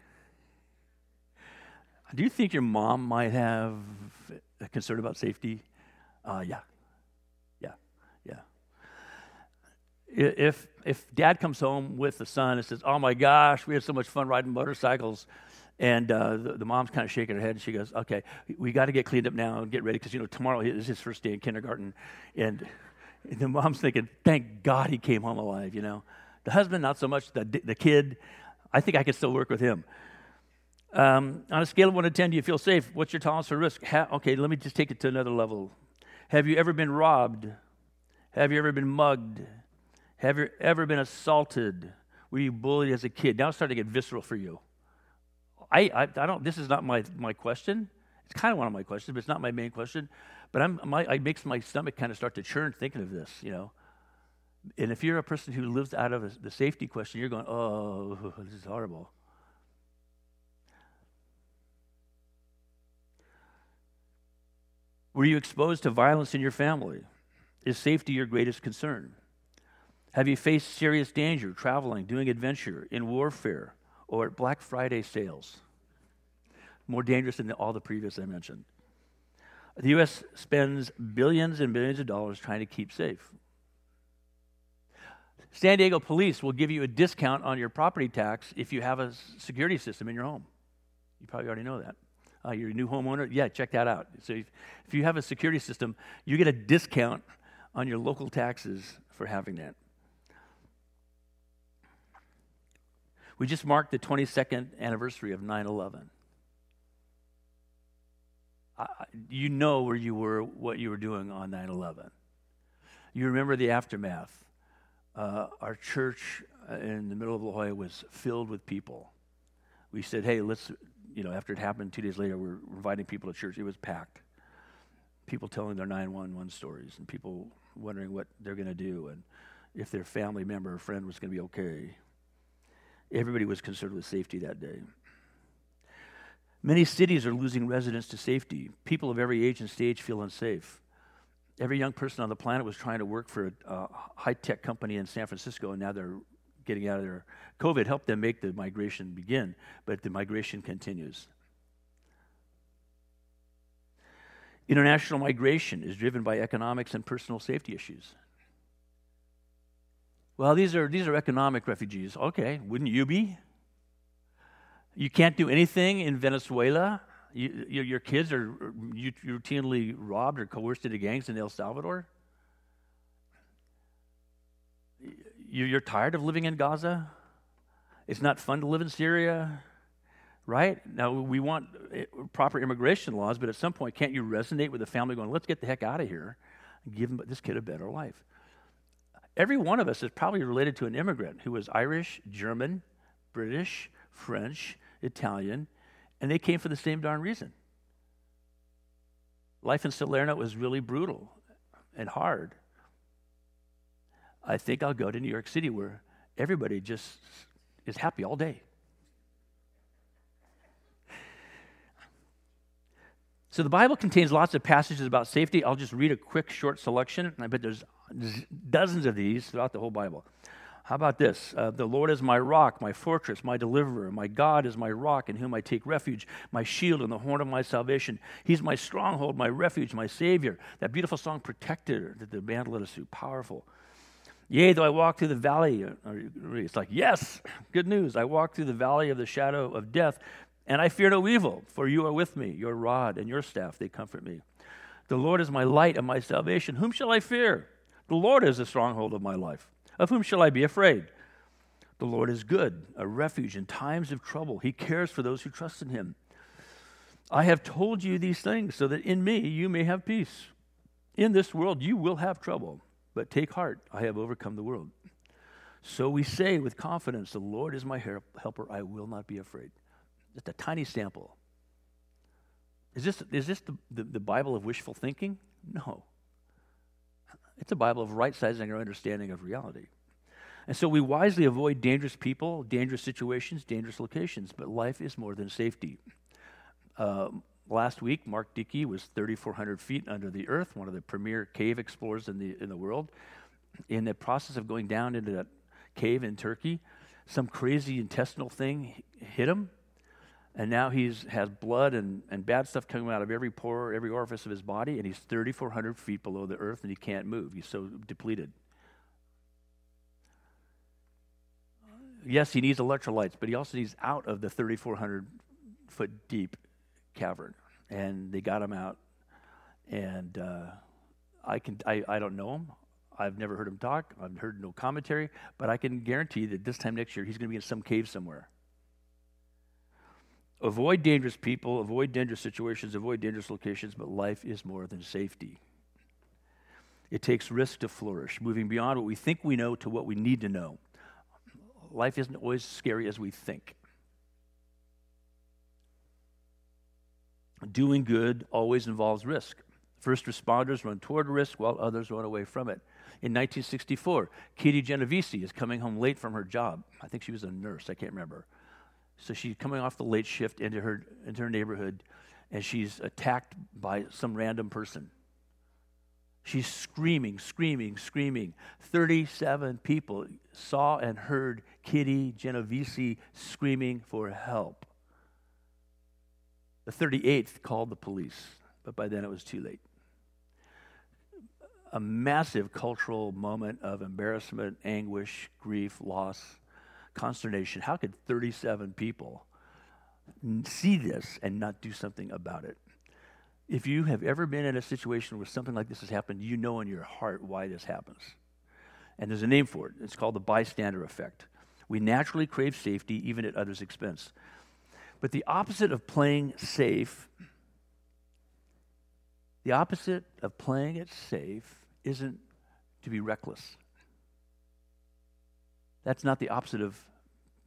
Do you think your mom might have a concern about safety? Uh, yeah. Yeah. Yeah. If if dad comes home with the son and says, oh, my gosh, we had so much fun riding motorcycles, and uh, the, the mom's kind of shaking her head, and she goes, okay, we got to get cleaned up now and get ready, because, you know, tomorrow is his first day in kindergarten. And, and the mom's thinking, thank God he came home alive, you know. The husband, not so much. The the kid, I think I could still work with him. Um, on a scale of one to ten, do you feel safe? What's your tolerance for risk? Ha- okay, let me just take it to another level. Have you ever been robbed? Have you ever been mugged? Have you ever been assaulted? Were you bullied as a kid? Now it's starting to get visceral for you. I, I, I don't. This is not my, my question. It's kind of one of my questions, but it's not my main question. But I'm, my, it makes my stomach kind of start to churn thinking of this, you know. And if you're a person who lives out of a, the safety question, you're going, oh, this is horrible. Were you exposed to violence in your family? Is safety your greatest concern? Have you faced serious danger traveling, doing adventure, in warfare, or at Black Friday sales? More dangerous than all the previous I mentioned. The U S spends billions and billions of dollars trying to keep safe. San Diego police will give you a discount on your property tax if you have a security system in your home. You probably already know that. Uh, you're a new homeowner? Yeah, check that out. So if, if you have a security system, you get a discount on your local taxes for having that. We just marked the twenty-second anniversary of nine eleven. I, you know where you were, what you were doing on nine eleven. You remember the aftermath. Uh, our church in the middle of La Jolla was filled with people. We said, hey, let's, you know, after it happened, two days later, we're inviting people to church. It was packed. People telling their nine one one stories and people wondering what they're going to do and if their family member or friend was going to be okay. Everybody was concerned with safety that day. Many cities are losing residents to safety. People of every age and stage feel unsafe. Every young person on the planet was trying to work for a uh, high-tech company in San Francisco, and now they're getting out of there. COVID helped them make the migration begin, but the migration continues. International migration is driven by economics and personal safety issues. Well, these are these are economic refugees. Okay, wouldn't you be? You can't do anything in Venezuela. You, you, your kids are you, routinely robbed or coerced into gangs in El Salvador? You, you're tired of living in Gaza? It's not fun to live in Syria, right? Now, we want proper immigration laws, but at some point, can't you resonate with the family going, let's get the heck out of here and give this kid a better life? Every one of us is probably related to an immigrant who was Irish, German, British, French, Italian, and they came for the same darn reason. Life in Salerno was really brutal and hard. I think I'll go to New York City where everybody just is happy all day. So the Bible contains lots of passages about safety. I'll just read a quick, short selection, and I bet there's dozens of these throughout the whole Bible. How about this? Uh, the Lord is my rock, my fortress, my deliverer. My God is my rock in whom I take refuge, my shield and the horn of my salvation. He's my stronghold, my refuge, my Savior. That beautiful song, Protector, that the band led us through, powerful. Yea, though I walk through the valley, it's like, yes, good news. I walk through the valley of the shadow of death, and I fear no evil, for you are with me. Your rod and your staff, they comfort me. The Lord is my light and my salvation. Whom shall I fear? The Lord is the stronghold of my life. Of whom shall I be afraid? The Lord is good, a refuge in times of trouble. He cares for those who trust in him. I have told you these things so that in me you may have peace. In this world you will have trouble, but take heart, I have overcome the world. So we say with confidence, the Lord is my helper, I will not be afraid. Just a tiny sample. Is this, is this the, the, the Bible of wishful thinking? No. It's a Bible of right-sizing our understanding of reality. And so we wisely avoid dangerous people, dangerous situations, dangerous locations, but life is more than safety. Uh, last week, Mark Dickey was thirty-four hundred feet under the earth, one of the premier cave explorers in the in the world. In the process of going down into that cave in Turkey, some crazy intestinal thing hit him, and now he's has blood and, and bad stuff coming out of every pore, every orifice of his body, and he's thirty-four hundred feet below the earth, and he can't move. He's so depleted. Yes, he needs electrolytes, but he also needs out of the thirty-four hundred foot deep cavern, and they got him out. And uh, I can I, I don't know him. I've never heard him talk. I've heard no commentary, but I can guarantee that this time next year he's going to be in some cave somewhere. Avoid dangerous people, avoid dangerous situations, avoid dangerous locations, but life is more than safety. It takes risk to flourish, moving beyond what we think we know to what we need to know. life isn't always as scary as we think. Doing good always involves risk. First responders run toward risk while others run away from it. In nineteen sixty-four, Kitty Genovese is coming home late from her job. I think she was a nurse, I can't remember. So she's coming off the late shift into her into her neighborhood, and she's attacked by some random person. She's screaming, screaming, screaming. thirty-seven people saw and heard Kitty Genovese screaming for help. The thirty-eighth called the police, but by then it was too late. A massive cultural moment of embarrassment, anguish, grief, loss, consternation. How could thirty-seven people see this and not do something about it? If you have ever been in a situation where something like this has happened, you know in your heart why this happens. And there's a name for it. It's called the bystander effect. We naturally crave safety, even at others' expense. But the opposite of playing safe, the opposite of playing it safe isn't to be reckless. That's not the opposite of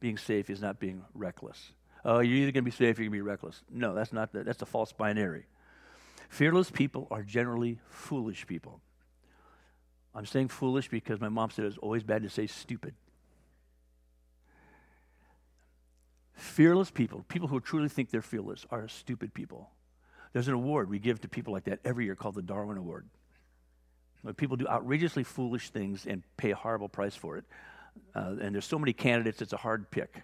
being safe, is not being reckless. Oh, you're either going to be safe or you're going to be reckless. No, that's not the, that's a false binary. Fearless people are generally foolish people. I'm saying foolish because my mom said it's always bad to say stupid. Fearless people, people who truly think they're fearless, are stupid people. There's an award we give to people like that every year called the Darwin Award. When people do outrageously foolish things and pay a horrible price for it. Uh, and there's so many candidates, it's a hard pick.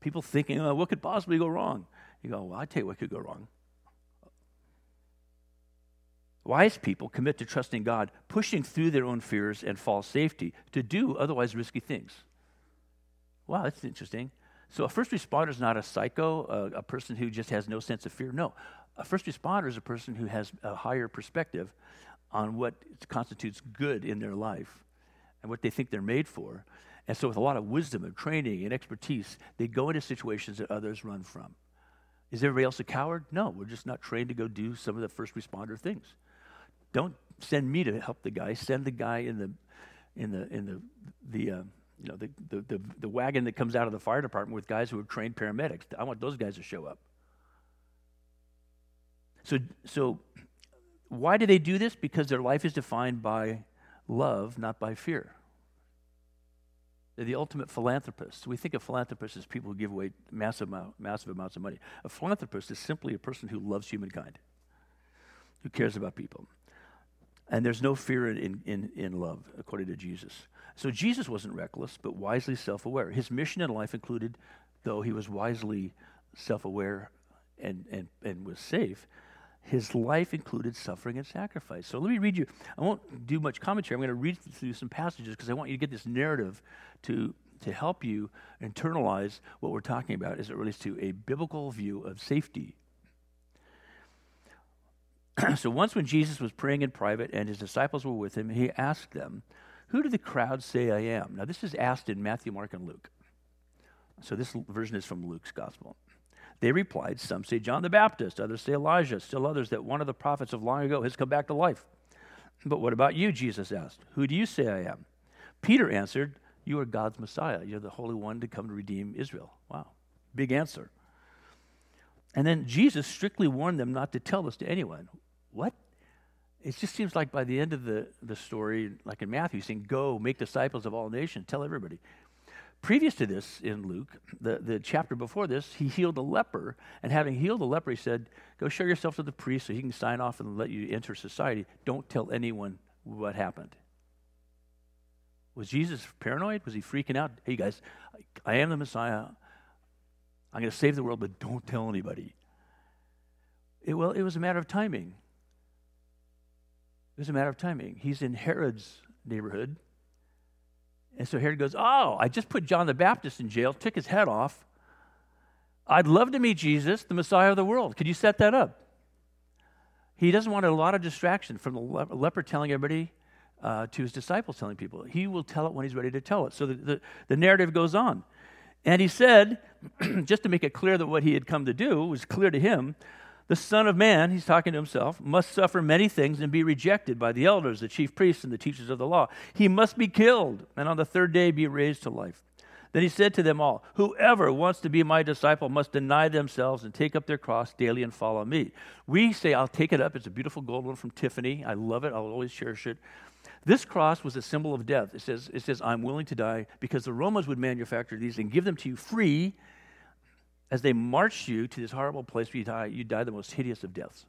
People thinking, oh, what could possibly go wrong? You go, well, I tell you what could go wrong. Wise people commit to trusting God, pushing through their own fears and false safety to do otherwise risky things. Wow, that's interesting. So a first responder is not a psycho, a, a person who just has no sense of fear. No, a first responder is a person who has a higher perspective on what constitutes good in their life and what they think they're made for. And so with a lot of wisdom and training and expertise, they go into situations that others run from. Is everybody else a coward? No, we're just not trained to go do some of the first responder things. Don't send me to help the guy. Send the guy in the in the in the the uh, you know the, the the the wagon that comes out of the fire department with guys who are trained paramedics. I want those guys to show up. So so why do they do this? Because their life is defined by love, not by fear. They're the ultimate philanthropists. We think of philanthropists as people who give away massive, amount, massive amounts of money. A philanthropist is simply a person who loves humankind, who cares about people. And there's no fear in, in, in love, according to Jesus. So Jesus wasn't reckless, but wisely self-aware. His mission in life included, though he was wisely self-aware and, and, and was safe, his life included suffering and sacrifice. So let me read you. I won't do much commentary. I'm going to read through some passages because I want you to get this narrative to, to help you internalize what we're talking about as it relates to a biblical view of safety. So once when Jesus was praying in private and his disciples were with him, he asked them, "Who do the crowd say I am?" Now this is asked in Matthew, Mark, and Luke. So this version is from Luke's gospel. They replied, "Some say John the Baptist, others say Elijah, still others that one of the prophets of long ago has come back to life." "But what about you?" Jesus asked. "Who do you say I am?" Peter answered, "You are God's Messiah. You're the Holy One to come to redeem Israel." Wow, big answer. And then Jesus strictly warned them not to tell this to anyone. What? It just seems like by the end of the, the story, like in Matthew, he's saying, "Go, make disciples of all nations, tell everybody." Previous to this in Luke, the, the chapter before this, he healed a leper. And having healed the leper, he said, "Go show yourself to the priest so he can sign off and let you enter society. Don't tell anyone what happened." Was Jesus paranoid? Was he freaking out? "Hey, guys, I am the Messiah. I'm going to save the world, but don't tell anybody." It, well, it was a matter of timing. It was a matter of timing. He's in Herod's neighborhood. And so Herod goes, "Oh, I just put John the Baptist in jail, took his head off. I'd love to meet Jesus, the Messiah of the world. Could you set that up?" He doesn't want a lot of distraction from the leper telling everybody uh, to his disciples telling people. He will tell it when he's ready to tell it. So the, the, the narrative goes on. And he said, just to make it clear that what he had come to do was clear to him, "The Son of Man," he's talking to himself, "must suffer many things and be rejected by the elders, the chief priests, and the teachers of the law. He must be killed, and on the third day be raised to life." Then he said to them all, whoever wants to be my disciple must deny themselves and take up their cross daily and follow me. We say, I'll take it up. It's a beautiful gold one from Tiffany. I love it. I'll always cherish it. This cross was a symbol of death. It says, it says, I'm willing to die, because the Romans would manufacture these and give them to you free as they marched you to this horrible place where you die, you die the most hideous of deaths.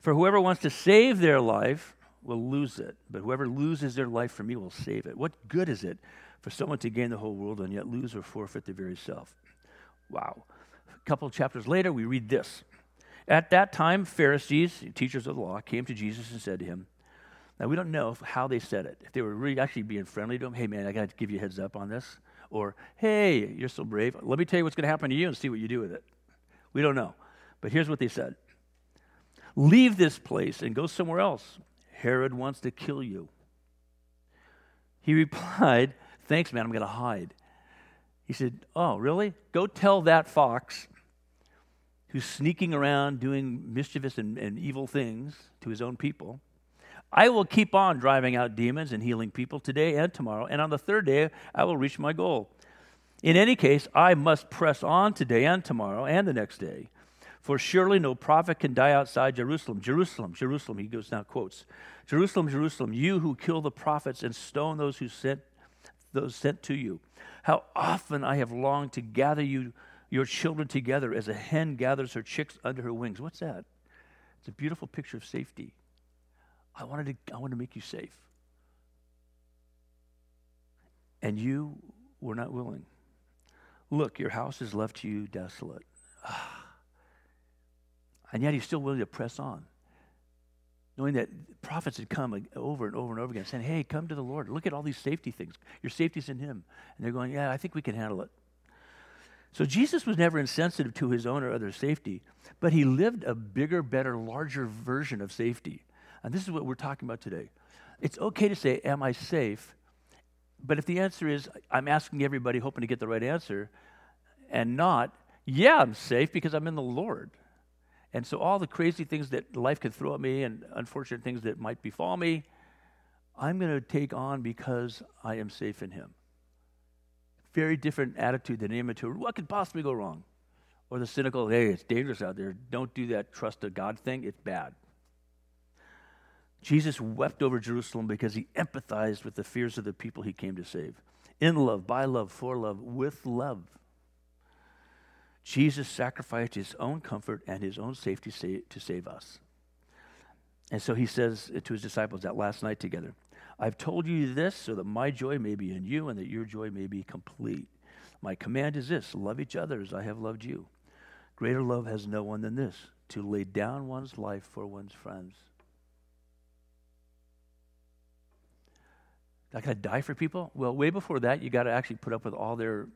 For whoever wants to save their life will lose it, but whoever loses their life for me will save it. What good is it for someone to gain the whole world and yet lose or forfeit their very self? Wow. A couple of chapters later, we read this. At that time, Pharisees, teachers of the law, came to Jesus and said to him, now we don't know how they said it. If they were really actually being friendly to him, hey man, I got to give you a heads up on this. Or, hey, you're so brave. Let me tell you what's going to happen to you and see what you do with it. We don't know. But here's what they said. Leave this place and go somewhere else. Herod wants to kill you. He replied, thanks, man, I'm going to hide. He said, oh, really? Go tell that fox who's sneaking around doing mischievous and, and evil things to his own people, I will keep on driving out demons and healing people today and tomorrow, and on the third day I will reach my goal. In any case, I must press on today and tomorrow and the next day, for surely no prophet can die outside Jerusalem. Jerusalem, Jerusalem, he goes down, quotes, Jerusalem, Jerusalem, you who kill the prophets and stone those who sent those sent to you. How often I have longed to gather you, your children together as a hen gathers her chicks under her wings. What's that? It's a beautiful picture of safety. I wanted to, I wanted to make you safe. And you were not willing. Look, your house is left to you desolate. And yet he's still willing to press on, knowing that prophets had come over and over and over again, saying, hey, come to the Lord. Look at all these safety things. Your safety's in him. And they're going, yeah, I think we can handle it. So Jesus was never insensitive to his own or other's safety, but he lived a bigger, better, larger version of safety. And this is what we're talking about today. It's okay to say, am I safe? But if the answer is, I'm asking everybody, hoping to get the right answer, and not, yeah, I'm safe because I'm in the Lord. And so all the crazy things that life could throw at me and unfortunate things that might befall me, I'm going to take on because I am safe in him. Very different attitude than any mature, what could possibly go wrong? Or the cynical, hey, it's dangerous out there. Don't do that trust of God thing. It's bad. Jesus wept over Jerusalem because he empathized with the fears of the people he came to save. In love, by love, for love, with love. Jesus sacrificed his own comfort and his own safety to save us. And so he says to his disciples that last night together, I've told you this so that my joy may be in you and that your joy may be complete. My command is this, love each other as I have loved you. Greater love has no one than this, to lay down one's life for one's friends. I got to die for people? Well, way before that, you got to actually put up with all their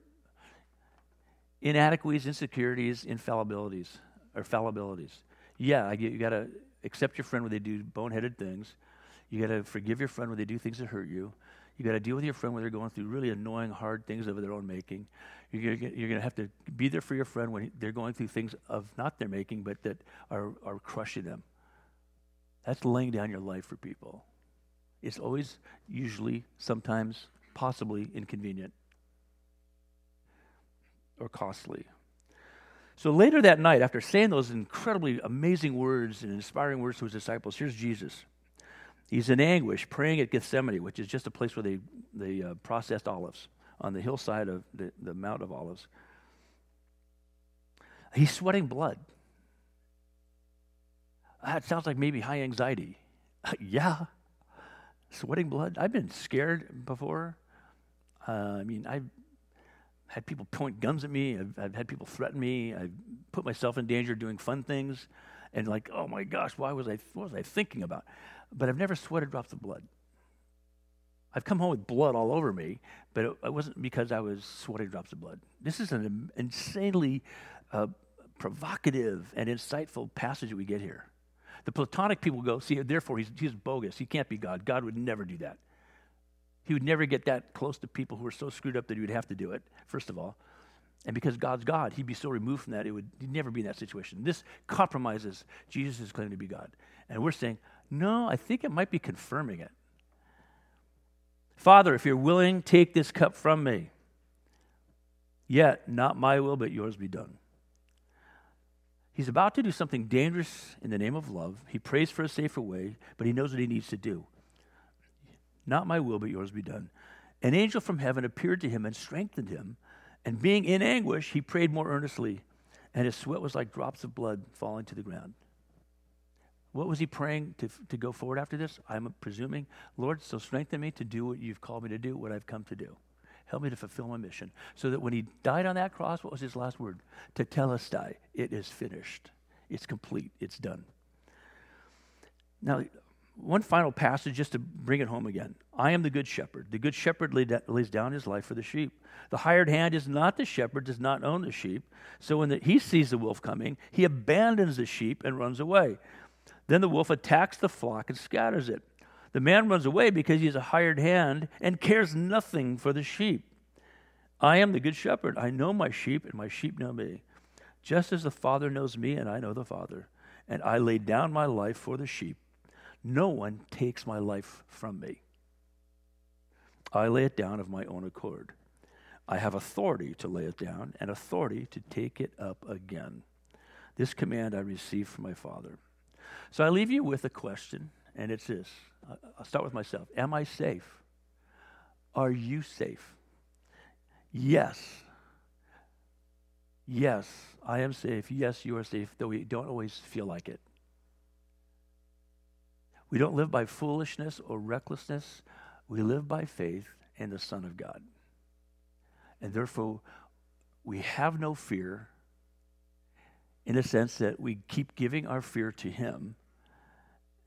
inadequacies, insecurities, infallibilities, or fallibilities. Yeah, you got to accept your friend when they do boneheaded things. You got to forgive your friend when they do things that hurt you. You got to deal with your friend when they're going through really annoying, hard things of their own making. You're going to have to be there for your friend when they're going through things of not their making, but that are, are crushing them. That's laying down your life for people. It's always, usually, sometimes, possibly inconvenient or costly. So later that night, after saying those incredibly amazing words and inspiring words to his disciples, here's Jesus. He's in anguish, praying at Gethsemane, which is just a place where they, they uh, processed olives, on the hillside of the, the Mount of Olives. He's sweating blood. That sounds like maybe high anxiety. Yeah. Sweating blood. I've been scared before. Uh, I mean, I've had people point guns at me. I've, I've had people threaten me. I've put myself in danger doing fun things, and like, oh my gosh, why was I? What was I thinking about? But I've never sweated drops of blood. I've come home with blood all over me, but it, it wasn't because I was sweating drops of blood. This is an insanely uh, provocative and insightful passage we get here. The Platonic people go, see, therefore he's, he's bogus. He can't be God. God would never do that. He would never get that close to people who are so screwed up that he would have to do it, first of all. And because God's God, he'd be so removed from that, it would, he'd never be in that situation. This compromises Jesus' claim to be God. And we're saying, no, I think it might be confirming it. Father, if you're willing, take this cup from me. Yet, not my will, but yours be done. He's about to do something dangerous in the name of love. He prays for a safer way, but he knows what he needs to do. Not my will, but yours be done. An angel from heaven appeared to him and strengthened him, and being in anguish, he prayed more earnestly, and his sweat was like drops of blood falling to the ground. What was he praying to, to go forward after this? I'm presuming, Lord, so strengthen me to do what you've called me to do, what I've come to do. Help me to fulfill my mission. So that when he died on that cross, what was his last word? Tetelestai. It is finished. It's complete. It's done. Now, one final passage just to bring it home again. I am the good shepherd. The good shepherd lays down his life for the sheep. The hired hand is not the shepherd, does not own the sheep. So when the, he sees the wolf coming, he abandons the sheep and runs away. Then the wolf attacks the flock and scatters it. The man runs away because he is a hired hand and cares nothing for the sheep. I am the good shepherd. I know my sheep, and my sheep know me. Just as the Father knows me, and I know the Father. And I lay down my life for the sheep. No one takes my life from me. I lay it down of my own accord. I have authority to lay it down and authority to take it up again. This command I received from my Father. So I leave you with a question, and it's this. I'll start with myself. Am I safe? Are you safe? Yes. Yes, I am safe. Yes, you are safe, though we don't always feel like it. We don't live by foolishness or recklessness. We live by faith in the Son of God. And therefore, we have no fear in the sense that we keep giving our fear to Him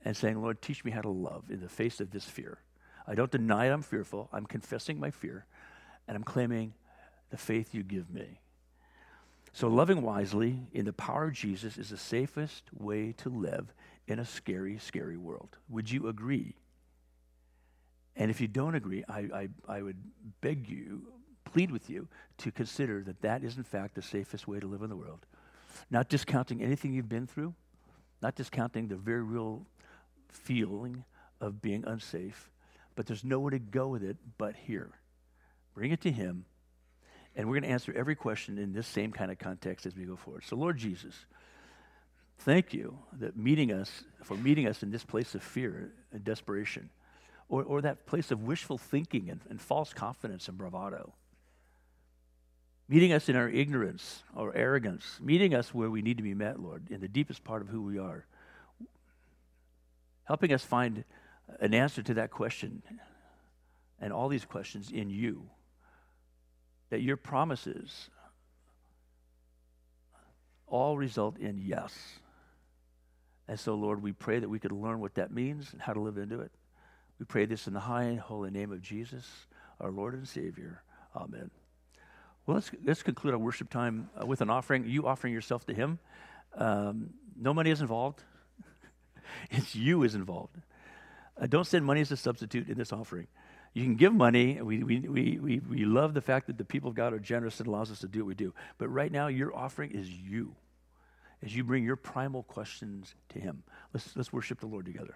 and saying, Lord, teach me how to love in the face of this fear. I don't deny I'm fearful. I'm confessing my fear, and I'm claiming the faith you give me. So loving wisely in the power of Jesus is the safest way to live in a scary, scary world. Would you agree? And if you don't agree, I, I, I would beg you, plead with you, to consider that that is, in fact, the safest way to live in the world. Not discounting anything you've been through, not discounting the very real feeling of being unsafe, but there's nowhere to go with it but here. Bring it to Him, and we're going to answer every question in this same kind of context as we go forward. So, Lord Jesus, thank you that meeting us for meeting us in this place of fear and desperation, or, or that place of wishful thinking and, and false confidence and bravado. Meeting us in our ignorance or arrogance, meeting us where we need to be met, Lord, in the deepest part of who we are. Helping us find an answer to that question and all these questions in you. That your promises all result in yes. And so, Lord, we pray that we could learn what that means and how to live into it. We pray this in the high and holy name of Jesus, our Lord and Savior. Amen. Well, let's, let's conclude our worship time uh, with an offering, you offering yourself to Him. Um, no money is involved. It's you is involved. Uh, don't send money as a substitute in this offering. You can give money. We, we, we, we, we love the fact that the people of God are generous and allows us to do what we do. But right now, your offering is you, as you bring your primal questions to Him. Let's, let's worship the Lord together.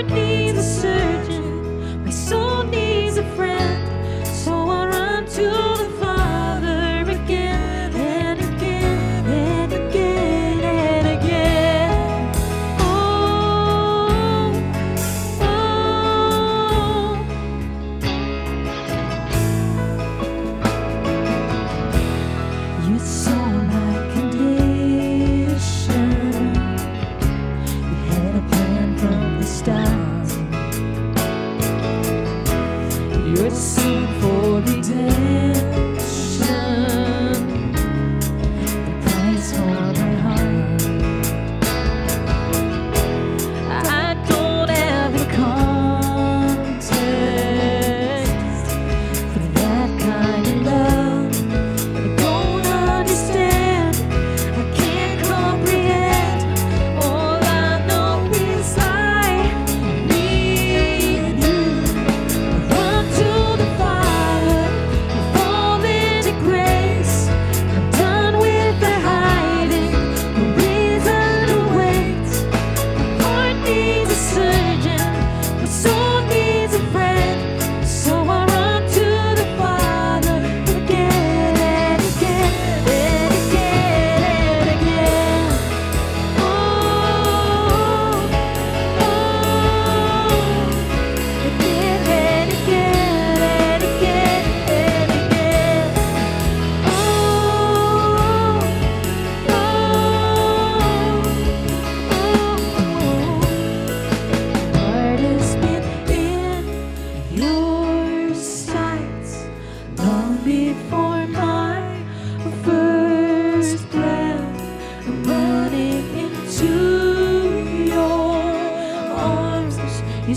Needs a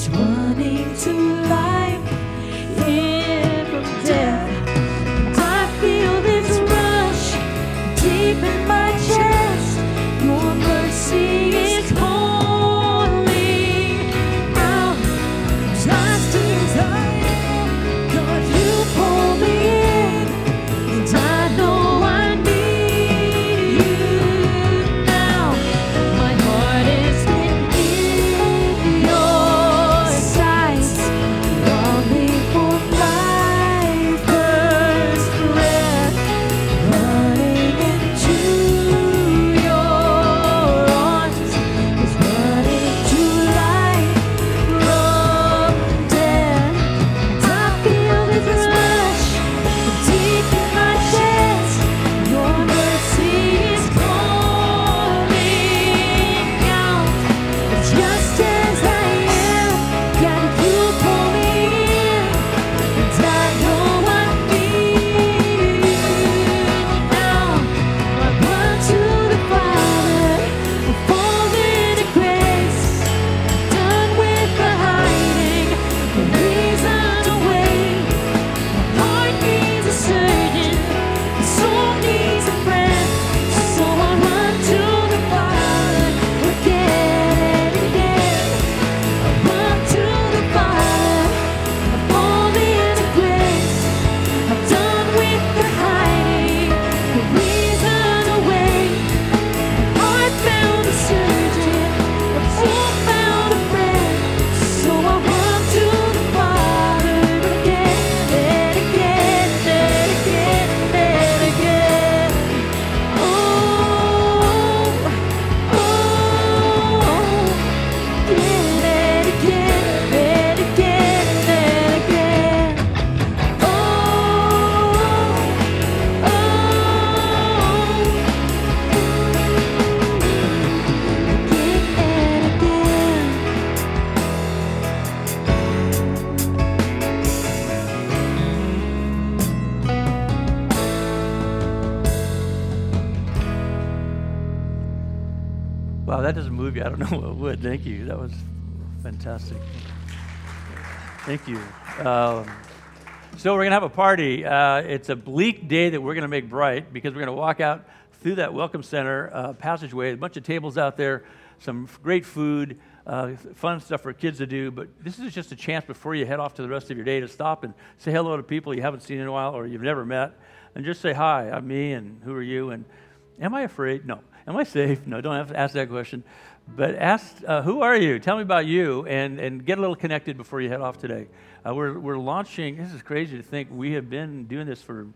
He's running to life, in from death. I feel this rush deep in my chest. Your mercy is calling out. Just as I am, God, you pull me in, and I know I need you now. My heart is in your sights, longing for my first breath, running into your arms, is running to life from death. I feel this rush deep in my chest. Your mercy is calling out. Just as I am, God, you pull me in, and I know I need you now. I run to the Father, folded in grace. Done with the hiding, the reason away. Heart needs a surgeon, the soul needs a friend, so I run to the Father again and again. I run to the Father, I'm all in a grace. I'm done with the hiding, the reason away. Heart found a surgeon, the soul found a friend, so I run to the Father again and again and again and again. Oh, oh, again and again and again and again. Oh, oh, again and again. Wow, that doesn't move you. I don't know what would. Thank you. That was fantastic. Thank you. Um, so we're going to have a party. Uh, it's a bleak day that we're going to make bright because we're going to walk out through that Welcome Center uh, passageway. A bunch of tables out there, some great food, uh, fun stuff for kids to do. But this is just a chance before you head off to the rest of your day to stop and say hello to people you haven't seen in a while or you've never met. And just say, hi, I'm me and who are you? And am I afraid? No. Am I safe? No, don't have to ask that question. But ask, uh, who are you? Tell me about you, and, and get a little connected before you head off today. Uh, we're we're launching. This is crazy to think. We have been doing this for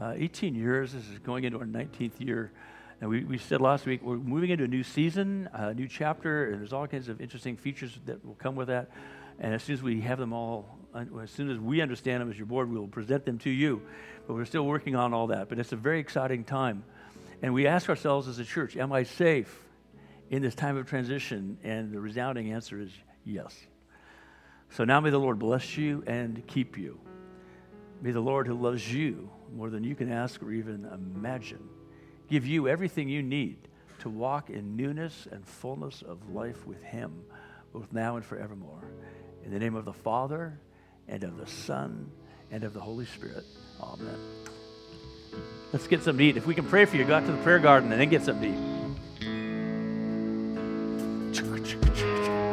uh, eighteen years. This is going into our nineteenth year. And we, we said last week, we're moving into a new season, a new chapter, and there's all kinds of interesting features that will come with that. And as soon as we have them all, as soon as we understand them as your board, we will present them to you. But we're still working on all that. But it's a very exciting time. And we ask ourselves as a church, am I safe in this time of transition? And the resounding answer is yes. So now may the Lord bless you and keep you. May the Lord, who loves you more than you can ask or even imagine, give you everything you need to walk in newness and fullness of life with him, both now and forevermore. In the name of the Father, and of the Son, and of the Holy Spirit. Amen. Let's get something to eat. If we can pray for you, go out to the prayer garden and then get something to eat.